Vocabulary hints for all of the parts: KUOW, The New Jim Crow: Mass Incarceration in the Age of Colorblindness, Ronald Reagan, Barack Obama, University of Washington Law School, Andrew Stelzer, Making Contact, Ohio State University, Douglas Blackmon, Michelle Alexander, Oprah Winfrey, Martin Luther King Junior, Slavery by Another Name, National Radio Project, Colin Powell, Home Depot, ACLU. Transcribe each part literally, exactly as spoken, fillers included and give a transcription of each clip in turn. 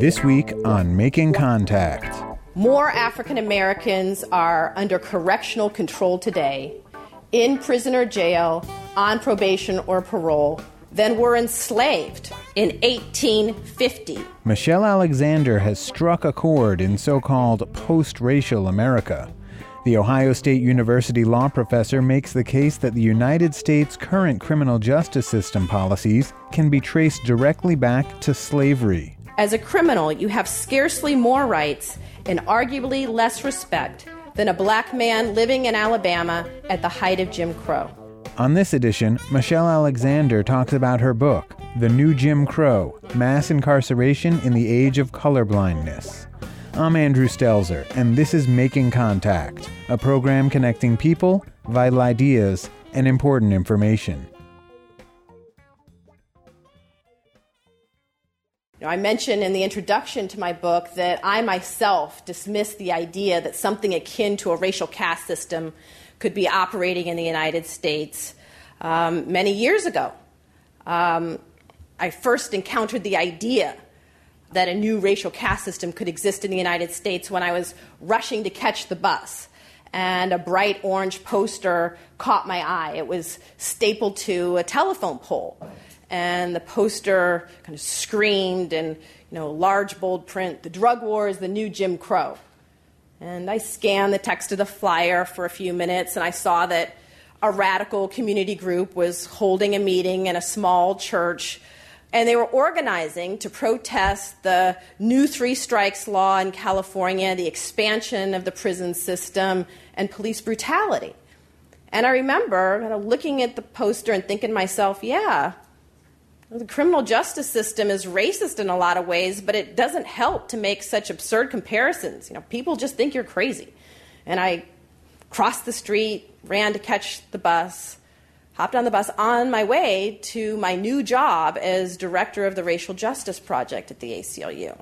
This week on Making Contact. More African Americans are under correctional control today, in prison or jail, on probation or parole, than were enslaved in eighteen fifty. Michelle Alexander has struck a chord in so-called post-racial America. The Ohio State University law professor makes the case that the United States' current criminal justice system policies can be traced directly back to slavery. As a criminal, you have scarcely more rights and arguably less respect than a black man living in Alabama at the height of Jim Crow. On this edition, Michelle Alexander talks about her book, The New Jim Crow: Mass Incarceration in the Age of Colorblindness. I'm Andrew Stelzer, and this is Making Contact, a program connecting people, vital ideas, and important information. I mentioned in the introduction to my book that I myself dismissed the idea that something akin to a racial caste system could be operating in the United States um, many years ago. Um, I first encountered the idea that a new racial caste system could exist in the United States when I was rushing to catch the bus, and a bright orange poster caught my eye. It was stapled to a telephone pole. And the poster kind of screamed in, you know, large bold print, "The drug war is the new Jim Crow." And I scanned the text of the flyer for a few minutes, and I saw that a radical community group was holding a meeting in a small church, and they were organizing to protest the new three strikes law in California, the expansion of the prison system, and police brutality. And I remember kind of looking at the poster and thinking to myself, yeah, the criminal justice system is racist in a lot of ways, but it doesn't help to make such absurd comparisons. You know, people just think you're crazy. And I crossed the street, ran to catch the bus, hopped on the bus on my way to my new job as director of the Racial Justice Project at the A C L U.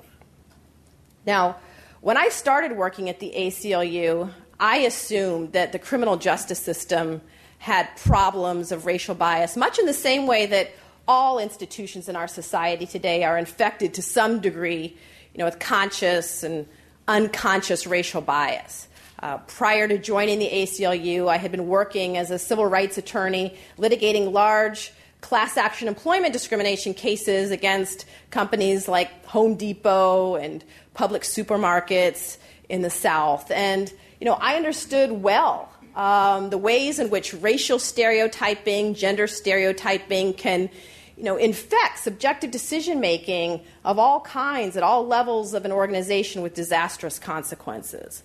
Now, when I started working at the A C L U, I assumed that the criminal justice system had problems of racial bias, much in the same way that all institutions in our society today are infected to some degree, you know, with conscious and unconscious racial bias. Uh, prior to joining the A C L U, I had been working as a civil rights attorney, litigating large class action employment discrimination cases against companies like Home Depot and public supermarkets in the South. And, you know, I understood well um, the ways in which racial stereotyping, gender stereotyping can, you know, infect subjective decision-making of all kinds at all levels of an organization with disastrous consequences.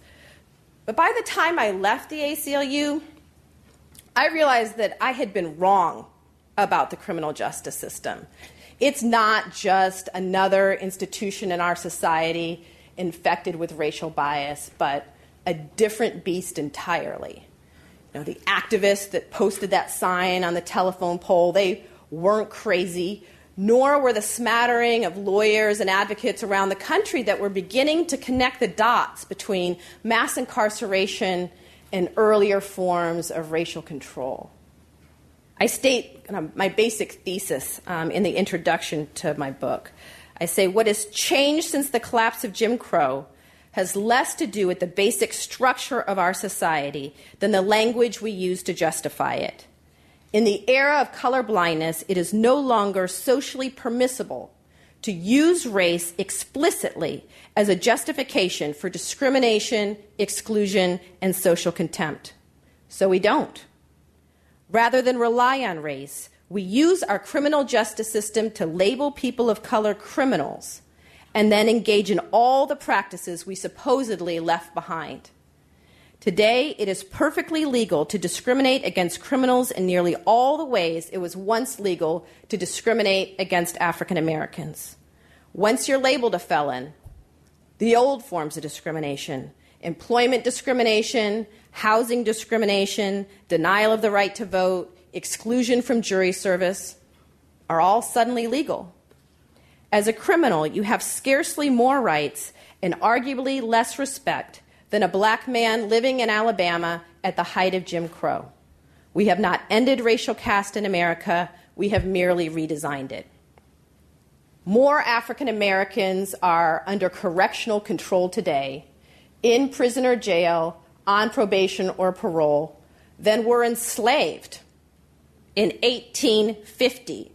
But by the time I left the A C L U, I realized that I had been wrong about the criminal justice system. It's not just another institution in our society infected with racial bias, but a different beast entirely. You know, the activists that posted that sign on the telephone pole, they weren't crazy, nor were the smattering of lawyers and advocates around the country that were beginning to connect the dots between mass incarceration and earlier forms of racial control. I state my basic thesis um, in the introduction to my book. I say, what has changed since the collapse of Jim Crow has less to do with the basic structure of our society than the language we use to justify it. In the era of colorblindness, it is no longer socially permissible to use race explicitly as a justification for discrimination, exclusion, and social contempt. So we don't. Rather than rely on race, we use our criminal justice system to label people of color criminals and then engage in all the practices we supposedly left behind. Today, it is perfectly legal to discriminate against criminals in nearly all the ways it was once legal to discriminate against African Americans. Once you're labeled a felon, the old forms of discrimination, employment discrimination, housing discrimination, denial of the right to vote, exclusion from jury service, are all suddenly legal. As a criminal, you have scarcely more rights and arguably less respect than a black man living in Alabama at the height of Jim Crow. We have not ended racial caste in America. We have merely redesigned it. More African Americans are under correctional control today, in prison or jail, on probation or parole, than were enslaved in eighteen fifty,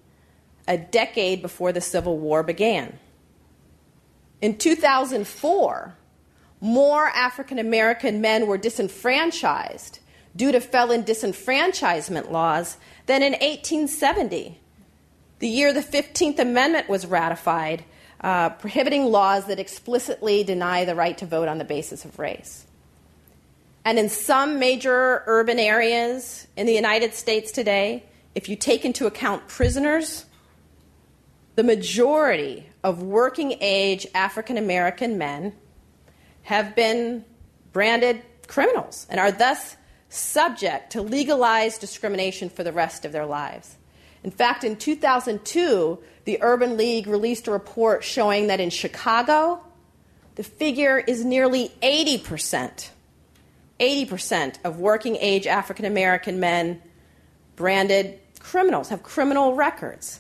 a decade before the Civil War began. In two thousand four, more African American men were disenfranchised due to felon disenfranchisement laws than in eighteen seventy, the year the fifteenth Amendment was ratified, uh, prohibiting laws that explicitly deny the right to vote on the basis of race. And in some major urban areas in the United States today, if you take into account prisoners, the majority of working-age African-American men have been branded criminals and are thus subject to legalized discrimination for the rest of their lives. In fact, in two thousand two, the Urban League released a report showing that in Chicago, the figure is nearly eighty percent. eighty percent of working-age African-American men branded criminals, have criminal records.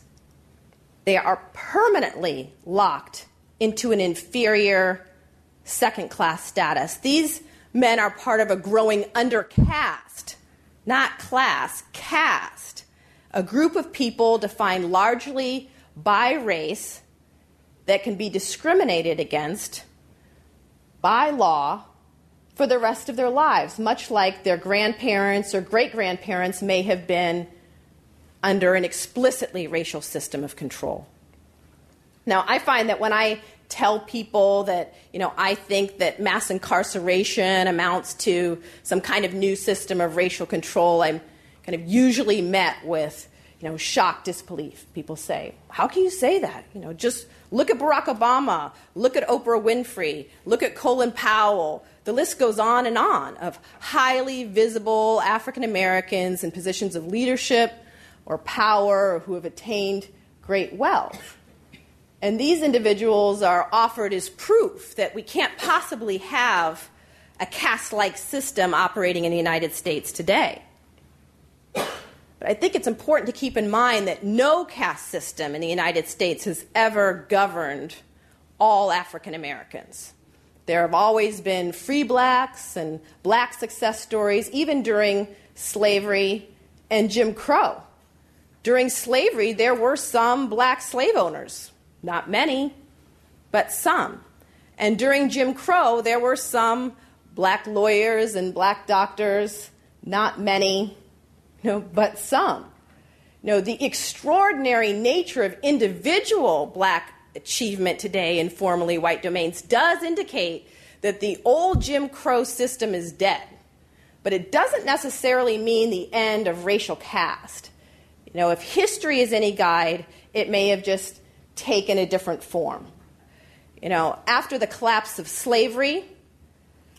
They are permanently locked into an inferior second-class status. These men are part of a growing undercaste, not class, caste, a group of people defined largely by race that can be discriminated against by law for the rest of their lives, much like their grandparents or great-grandparents may have been under an explicitly racial system of control. Now, I find that when I tell people that, you know, I think that mass incarceration amounts to some kind of new system of racial control, I'm kind of usually met with, you know, shock disbelief. People say, how can you say that? You know, just look at Barack Obama, look at Oprah Winfrey, look at Colin Powell. The list goes on and on of highly visible African Americans in positions of leadership or power or who have attained great wealth. And these individuals are offered as proof that we can't possibly have a caste-like system operating in the United States today. But I think it's important to keep in mind that no caste system in the United States has ever governed all African Americans. There have always been free blacks and black success stories, even during slavery and Jim Crow. During slavery, there were some black slave owners. Not many, but some. And during Jim Crow, there were some black lawyers and black doctors. Not many, no, but some. No, the extraordinary nature of individual black achievement today in formerly white domains does indicate that the old Jim Crow system is dead. But it doesn't necessarily mean the end of racial caste. You know, if history is any guide, it may have just taken a different form. You know, after the collapse of slavery,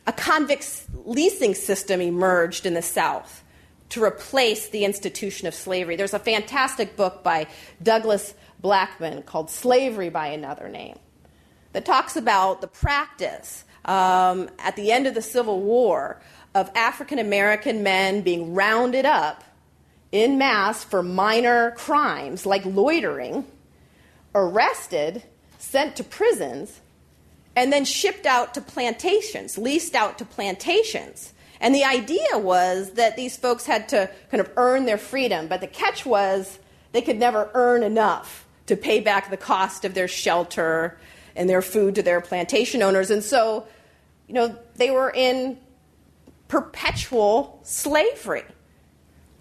a convict leasing system emerged in the South to replace the institution of slavery. There's a fantastic book by Douglas Blackmon called Slavery by Another Name that talks about the practice um, at the end of the Civil War of African American men being rounded up in mass for minor crimes like loitering, arrested, sent to prisons, and then shipped out to plantations, leased out to plantations. And the idea was that these folks had to kind of earn their freedom, but the catch was they could never earn enough to pay back the cost of their shelter and their food to their plantation owners. And so, you know, they were in perpetual slavery.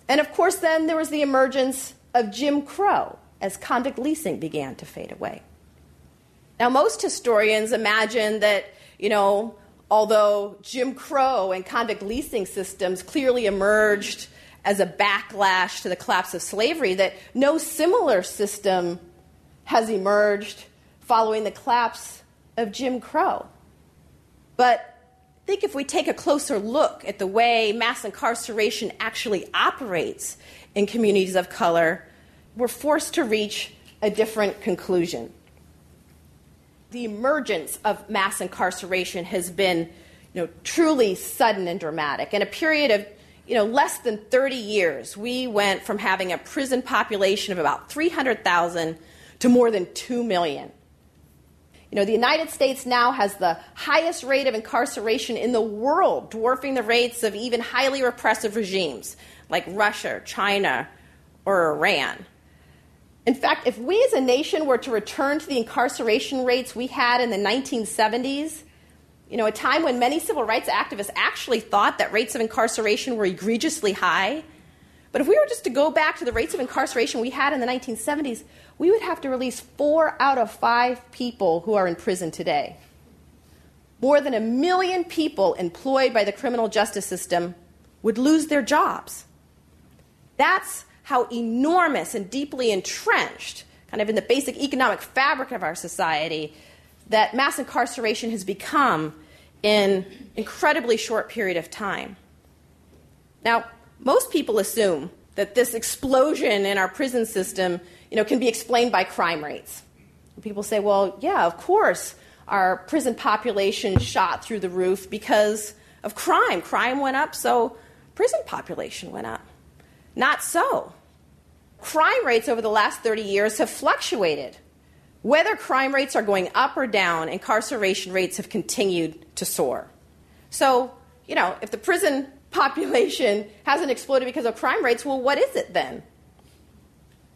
And of course, then there was the emergence of Jim Crow, as convict leasing began to fade away. Now, most historians imagine that, you know, although Jim Crow and convict leasing systems clearly emerged as a backlash to the collapse of slavery, that no similar system has emerged following the collapse of Jim Crow. But I think if we take a closer look at the way mass incarceration actually operates in communities of color, we're forced to reach a different conclusion. The emergence of mass incarceration has been, you know, truly sudden and dramatic. In a period of, you know, less than thirty years, we went from having a prison population of about three hundred thousand to more than two million. You know, the United States now has the highest rate of incarceration in the world, dwarfing the rates of even highly repressive regimes like Russia, China, or Iran. In fact, if we as a nation were to return to the incarceration rates we had in the nineteen seventies, you know, a time when many civil rights activists actually thought that rates of incarceration were egregiously high, but if we were just to go back to the rates of incarceration we had in the nineteen seventies, we would have to release four out of five people who are in prison today. More than a million people employed by the criminal justice system would lose their jobs. That's how enormous and deeply entrenched, kind of in the basic economic fabric of our society, that mass incarceration has become in an incredibly short period of time. Now, most people assume that this explosion in our prison system, you know, can be explained by crime rates. And people say, well, yeah, of course our prison population shot through the roof because of crime. Crime went up, so prison population went up. Not so. Crime rates over the last thirty years have fluctuated. Whether crime rates are going up or down, incarceration rates have continued to soar. So, you know, if the prison population hasn't exploded because of crime rates, well, what is it then?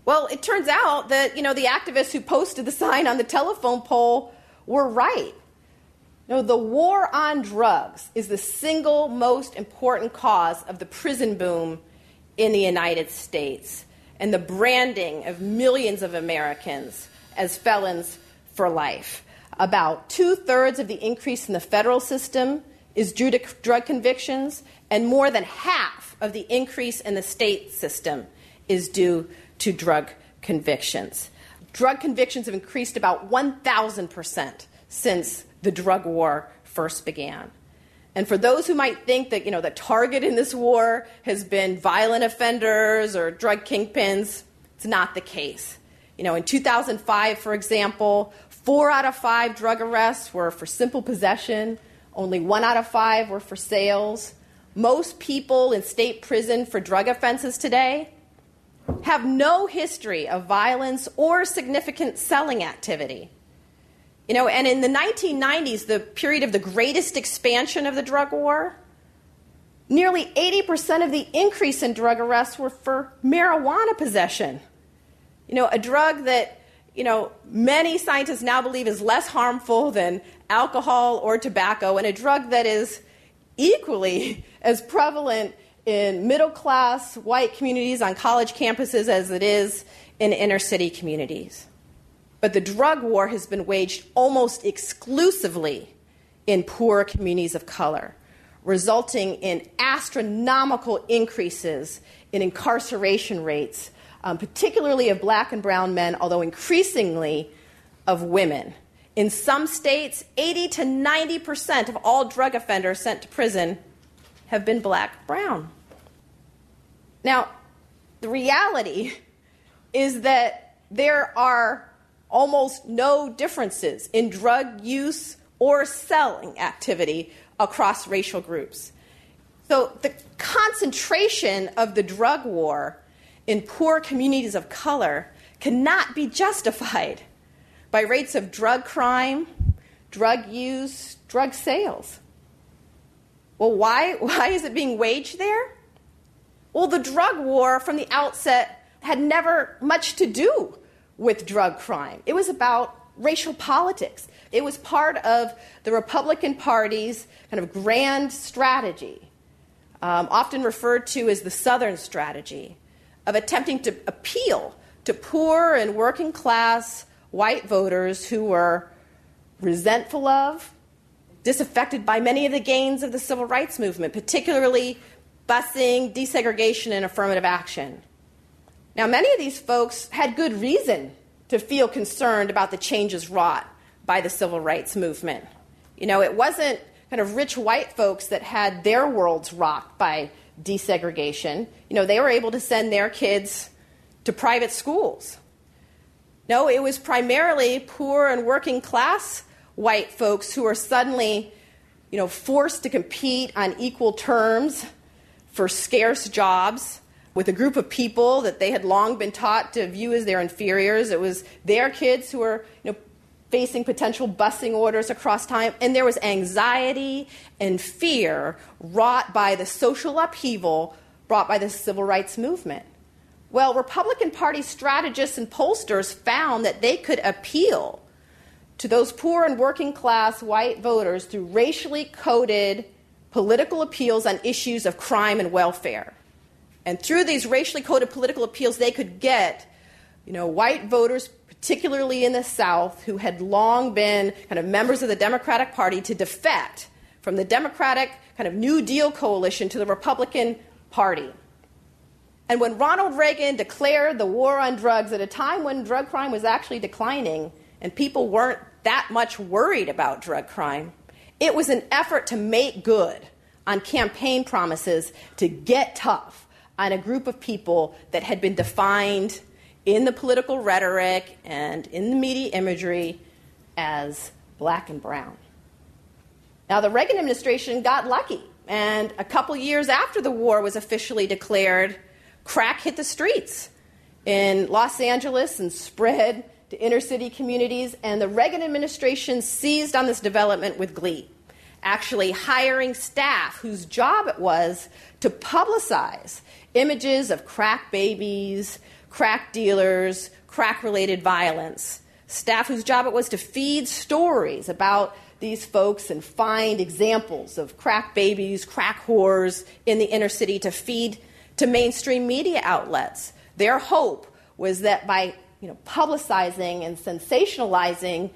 Well, it turns out that, you know, the activists who posted the sign on the telephone pole were right. No, the war on drugs is the single most important cause of the prison boom in the United States and the branding of millions of Americans as felons for life. About two-thirds of the increase in the federal system is due to drug convictions, and more than half of the increase in the state system is due to drug convictions. Drug convictions have increased about one thousand percent since the drug war first began. And for those who might think that, you know, the target in this war has been violent offenders or drug kingpins, it's not the case. You know, in two thousand five, for example, four out of five drug arrests were for simple possession. Only one out of five were for sales. Most people in state prison for drug offenses today have no history of violence or significant selling activity. You know, and in the nineteen nineties, the period of the greatest expansion of the drug war, nearly eighty percent of the increase in drug arrests were for marijuana possession. You know, a drug that, you know, many scientists now believe is less harmful than alcohol or tobacco, and a drug that is equally as prevalent in middle-class white communities on college campuses as it is in inner-city communities. But the drug war has been waged almost exclusively in poor communities of color, resulting in astronomical increases in incarceration rates, um, particularly of black and brown men, although increasingly of women. In some states, eighty to ninety percent of all drug offenders sent to prison have been black, brown. Now, the reality is that there are almost no differences in drug use or selling activity across racial groups. So the concentration of the drug war in poor communities of color cannot be justified by rates of drug crime, drug use, drug sales. Well, why, why is it being waged there? Well, the drug war from the outset had never much to do with drug crime. It was about racial politics. It was part of the Republican Party's kind of grand strategy, um, often referred to as the Southern strategy, of attempting to appeal to poor and working class white voters who were resentful of, disaffected by many of the gains of the civil rights movement, particularly busing, desegregation, and affirmative action. Now, many of these folks had good reason to feel concerned about the changes wrought by the civil rights movement. You know, it wasn't kind of rich white folks that had their worlds rocked by desegregation. You know, they were able to send their kids to private schools. No, it was primarily poor and working-class white folks who were suddenly, you know, forced to compete on equal terms for scarce jobs with a group of people that they had long been taught to view as their inferiors. It was their kids who were, you know, facing potential busing orders across time. And there was anxiety and fear wrought by the social upheaval brought by the civil rights movement. Well, Republican Party strategists and pollsters found that they could appeal to those poor and working class white voters through racially coded political appeals on issues of crime and welfare. And through these racially coded political appeals, they could get, you know, white voters, particularly in the South, who had long been kind of members of the Democratic Party, to defect from the Democratic kind of New Deal coalition to the Republican Party. And when Ronald Reagan declared the war on drugs at a time when drug crime was actually declining, and people weren't that much worried about drug crime, it was an effort to make good on campaign promises to get tough on a group of people that had been defined in the political rhetoric and in the media imagery as black and brown. Now, the Reagan administration got lucky, and a couple years after the war was officially declared, crack hit the streets in Los Angeles and spread to inner-city communities, and the Reagan administration seized on this development with glee, actually hiring staff whose job it was to publicize images of crack babies, crack dealers, crack-related violence, staff whose job it was to feed stories about these folks and find examples of crack babies, crack whores in the inner city to feed to mainstream media outlets. Their hope was that by You know, publicizing and sensationalizing,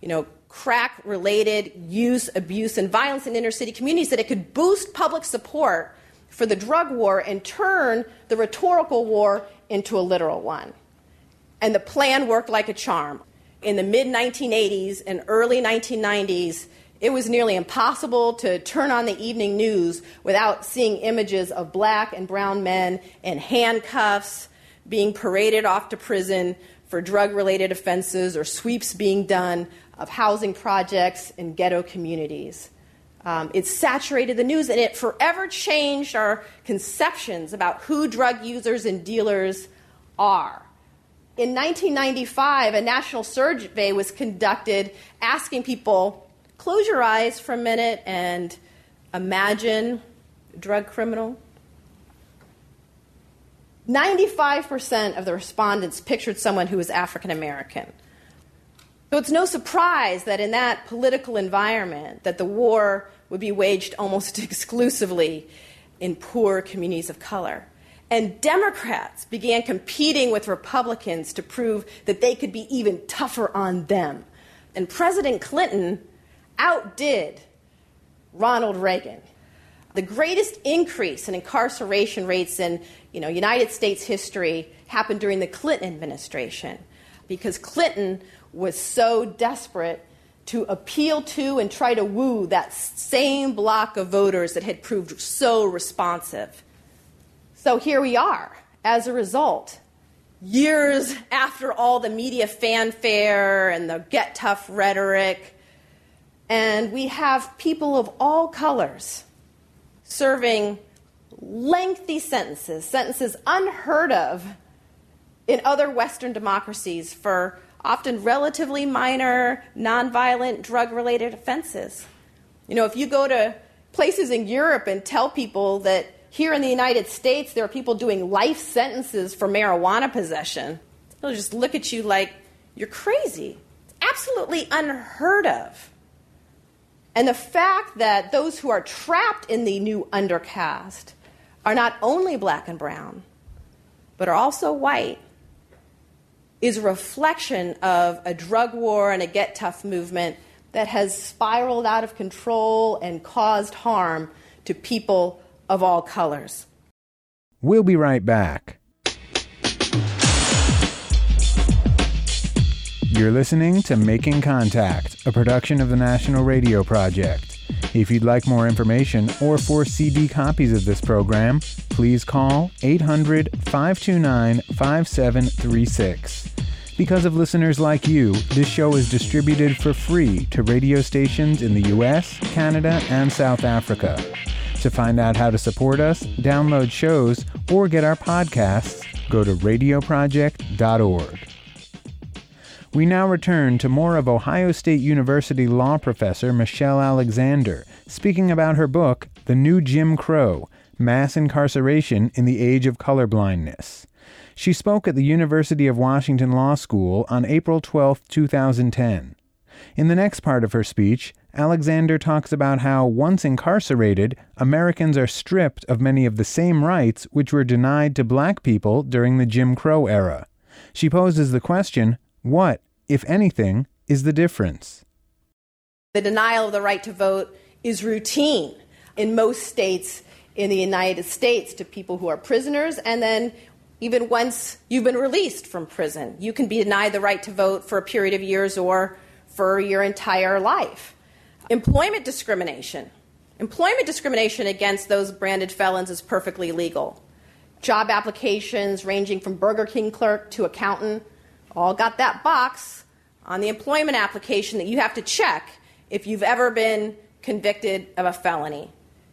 you know, crack-related use, abuse, and violence in inner-city communities, that it could boost public support for the drug war and turn the rhetorical war into a literal one. And the plan worked like a charm. In the mid nineteen eighties and early nineteen nineties, it was nearly impossible to turn on the evening news without seeing images of black and brown men in handcuffs, being paraded off to prison for drug-related offenses, or sweeps being done of housing projects in ghetto communities. Um, it saturated the news, and it forever changed our conceptions about who drug users and dealers are. In nineteen ninety-five, a national survey was conducted asking people, close your eyes for a minute and imagine a drug criminal. ninety-five percent of the respondents pictured someone who was African American. So it's no surprise that in that political environment that the war would be waged almost exclusively in poor communities of color. And Democrats began competing with Republicans to prove that they could be even tougher on them. And President Clinton outdid Ronald Reagan. The greatest increase in incarceration rates in, you know, United States history happened during the Clinton administration, because Clinton was so desperate to appeal to and try to woo that same block of voters that had proved so responsive. So here we are, as a result, years after all the media fanfare and the get tough rhetoric, and we have people of all colors serving lengthy sentences, sentences unheard of in other Western democracies for often relatively minor, nonviolent, drug-related offenses. You know, if you go to places in Europe and tell people that here in the United States there are people doing life sentences for marijuana possession, they'll just look at you like you're crazy. It's absolutely unheard of. And the fact that those who are trapped in the new undercast are not only black and brown, but are also white, is a reflection of a drug war and a get tough movement that has spiraled out of control and caused harm to people of all colors. We'll be right back. You're listening to Making Contact, a production of the National Radio Project. If you'd like more information or for C D copies of this program, please call eight hundred, five two nine, five seven three six. Because of listeners like you, this show is distributed for free to radio stations in the U S, Canada, and South Africa. To find out how to support us, download shows, or get our podcasts, go to radio project dot org. We now return to more of Ohio State University law professor Michelle Alexander speaking about her book, The New Jim Crow: Mass Incarceration in the Age of Colorblindness. She spoke at the University of Washington Law School on April twelfth, two thousand ten. In the next part of her speech, Alexander talks about how, once incarcerated, Americans are stripped of many of the same rights which were denied to black people during the Jim Crow era. She poses the question, what, if anything, is the difference? The denial of the right to vote is routine in most states in the United States to people who are prisoners, and then even once you've been released from prison, you can be denied the right to vote for a period of years or for your entire life. Employment discrimination. Employment discrimination against those branded felons is perfectly legal. Job applications ranging from Burger King clerk to accountant all got that box on the employment application that you have to check if you've ever been convicted of a felony.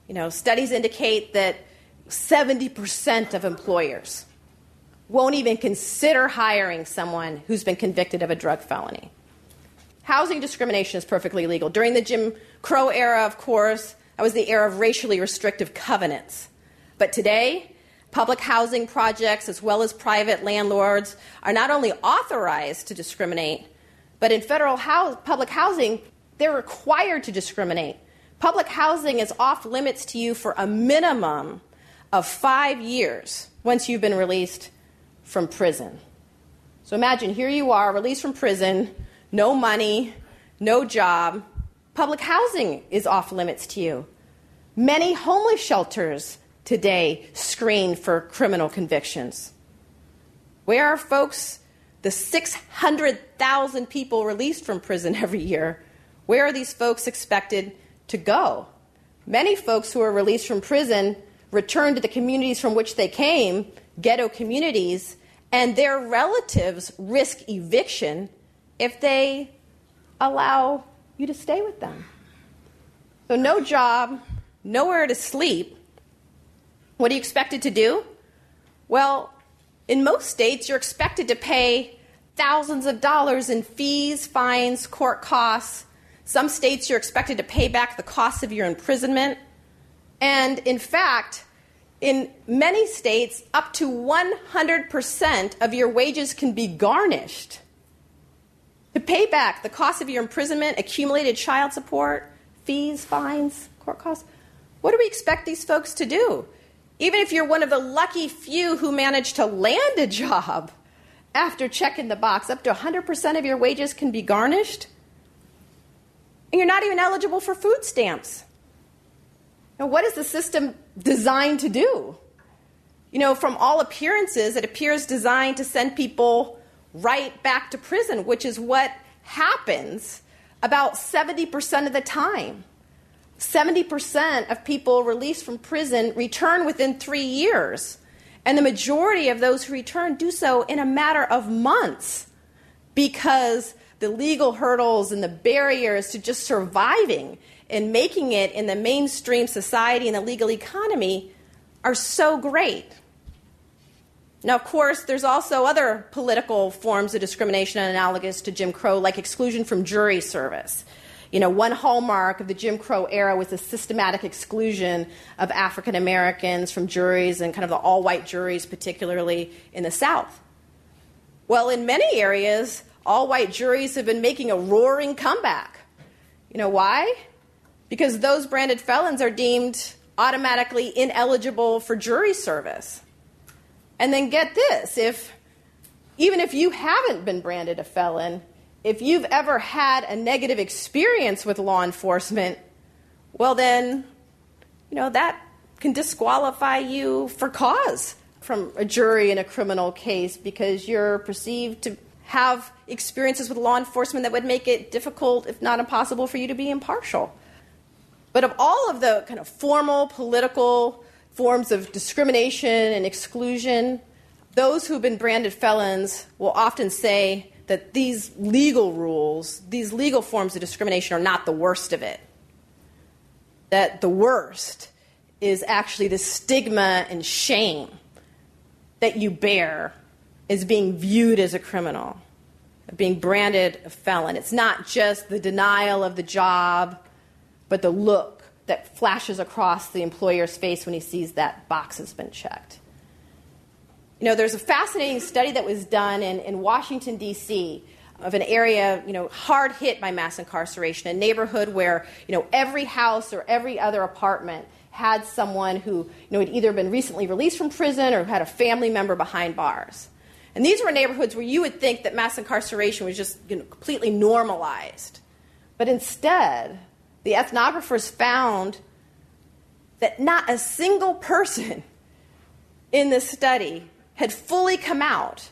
You know, studies indicate that seventy percent of employers won't even consider hiring someone who's been convicted of a drug felony. Housing discrimination is perfectly legal. During the Jim Crow era, of course, that was the era of racially restrictive covenants. But today, public housing projects as well as private landlords are not only authorized to discriminate, but in federal house, public housing, they're required to discriminate. Public housing is off limits to you for a minimum of five years once you've been released from prison. So imagine, here you are, released from prison, no money, no job. Public housing is off limits to you. Many homeless shelters today screen for criminal convictions. Where are folks, the six hundred thousand people released from prison every year, where are these folks expected to go? Many folks who are released from prison return to the communities from which they came, ghetto communities, and their relatives risk eviction if they allow you to stay with them. So no job, nowhere to sleep. What are you expected to do? Well, in most states, you're expected to pay thousands of dollars in fees, fines, court costs. Some states, you're expected to pay back the cost of your imprisonment. And in fact, in many states, up to one hundred percent of your wages can be garnished to pay back the cost of your imprisonment, accumulated child support, fees, fines, court costs. What do we expect these folks to do? Even if you're one of the lucky few who managed to land a job after checking the box, up to one hundred percent of your wages can be garnished, and you're not even eligible for food stamps. Now, what is the system designed to do? You know, from all appearances, it appears designed to send people right back to prison, which is what happens about seventy percent of the time. seventy percent of people released from prison return within three years, and the majority of those who return do so in a matter of months because the legal hurdles and the barriers to just surviving and making it in the mainstream society and the legal economy are so great. Now, of course, there's also other political forms of discrimination analogous to Jim Crow, like exclusion from jury service. You know, one hallmark of the Jim Crow era was the systematic exclusion of African Americans from juries, and kind of the all-white juries, particularly in the South. Well, in many areas, all-white juries have been making a roaring comeback. You know why? Because those branded felons are deemed automatically ineligible for jury service. And then get this, if even if you haven't been branded a felon, if you've ever had a negative experience with law enforcement, well then, you know, that can disqualify you for cause from a jury in a criminal case because you're perceived to have experiences with law enforcement that would make it difficult, if not impossible, for you to be impartial. But of all of the kind of formal, political forms of discrimination and exclusion, those who've been branded felons will often say that these legal rules, these legal forms of discrimination are not the worst of it. That the worst is actually the stigma and shame that you bear as being viewed as a criminal, being branded a felon. It's not just the denial of the job, but the look that flashes across the employer's face when he sees that box has been checked. You know, there's a fascinating study that was done in, in Washington, D C, of an area, you know, hard hit by mass incarceration, a neighborhood where, you know, every house or every other apartment had someone who, you know, had either been recently released from prison or had a family member behind bars. And these were neighborhoods where you would think that mass incarceration was just, you know, completely normalized. But instead, the ethnographers found that not a single person in this study had fully come out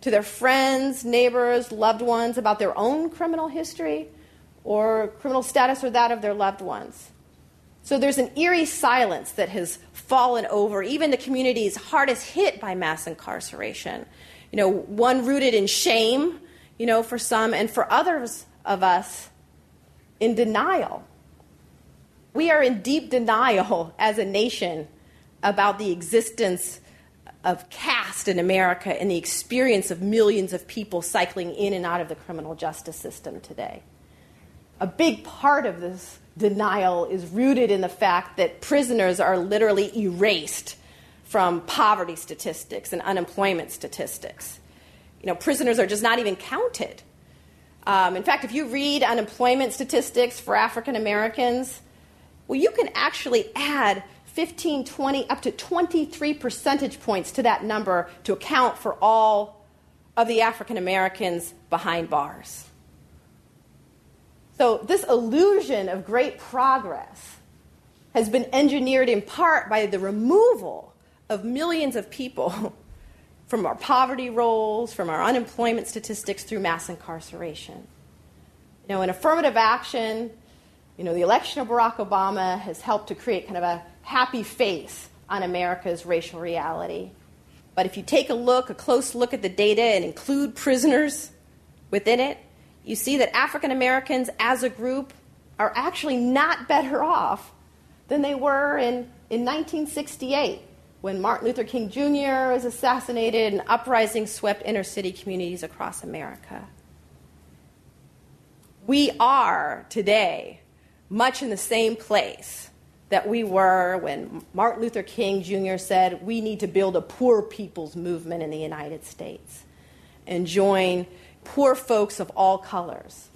to their friends, neighbors, loved ones about their own criminal history or criminal status or that of their loved ones. So there's an eerie silence that has fallen over even the communities hardest hit by mass incarceration. You know, one rooted in shame, you know, for some, and for others of us, in denial. We are in deep denial as a nation about the existence of caste in America and the experience of millions of people cycling in and out of the criminal justice system today. A big part of this denial is rooted in the fact that prisoners are literally erased from poverty statistics and unemployment statistics. You know, prisoners are just not even counted. Um, in fact, if you read unemployment statistics for African Americans, well, you can actually add fifteen, twenty, up to twenty-three percentage points to that number to account for all of the African Americans behind bars. So this illusion of great progress has been engineered in part by the removal of millions of people from our poverty rolls, from our unemployment statistics through mass incarceration. You know, in affirmative action, you know, the election of Barack Obama has helped to create kind of a happy face on America's racial reality. But if you take a look, a close look at the data and include prisoners within it, you see that African Americans as a group are actually not better off than they were in, in nineteen sixty-eight, when Martin Luther King Junior was assassinated and uprising swept inner city communities across America. We are today much in the same place that we were when Martin Luther King Junior said, we need to build a poor people's movement in the United States and join poor folks of all colors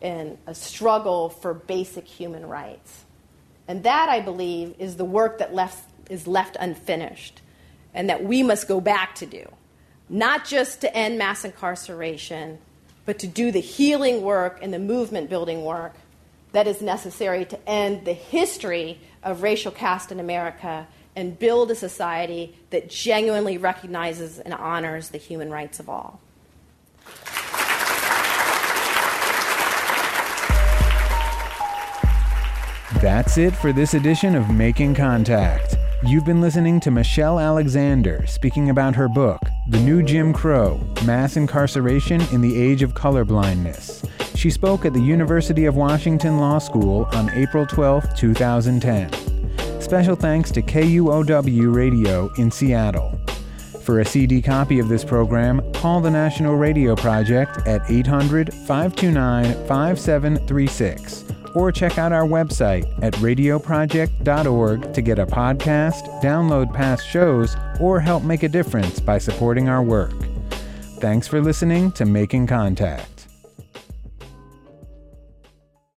in a struggle for basic human rights. And that, I believe, is the work that left, is left unfinished and that we must go back to do, not just to end mass incarceration, but to do the healing work and the movement-building work that is necessary to end the history of racial caste in America and build a society that genuinely recognizes and honors the human rights of all. That's it for this edition of Making Contact. You've been listening to Michelle Alexander speaking about her book, The New Jim Crow: Mass Incarceration in the Age of Colorblindness. She spoke at the University of Washington Law School on April twelfth, two thousand ten. Special thanks to K U O W Radio in Seattle. For a C D copy of this program, call the National Radio Project at eight hundred, five two nine, five seven three six. Or check out our website at radio project dot org to get a podcast, download past shows, or help make a difference by supporting our work. Thanks for listening to Making Contact.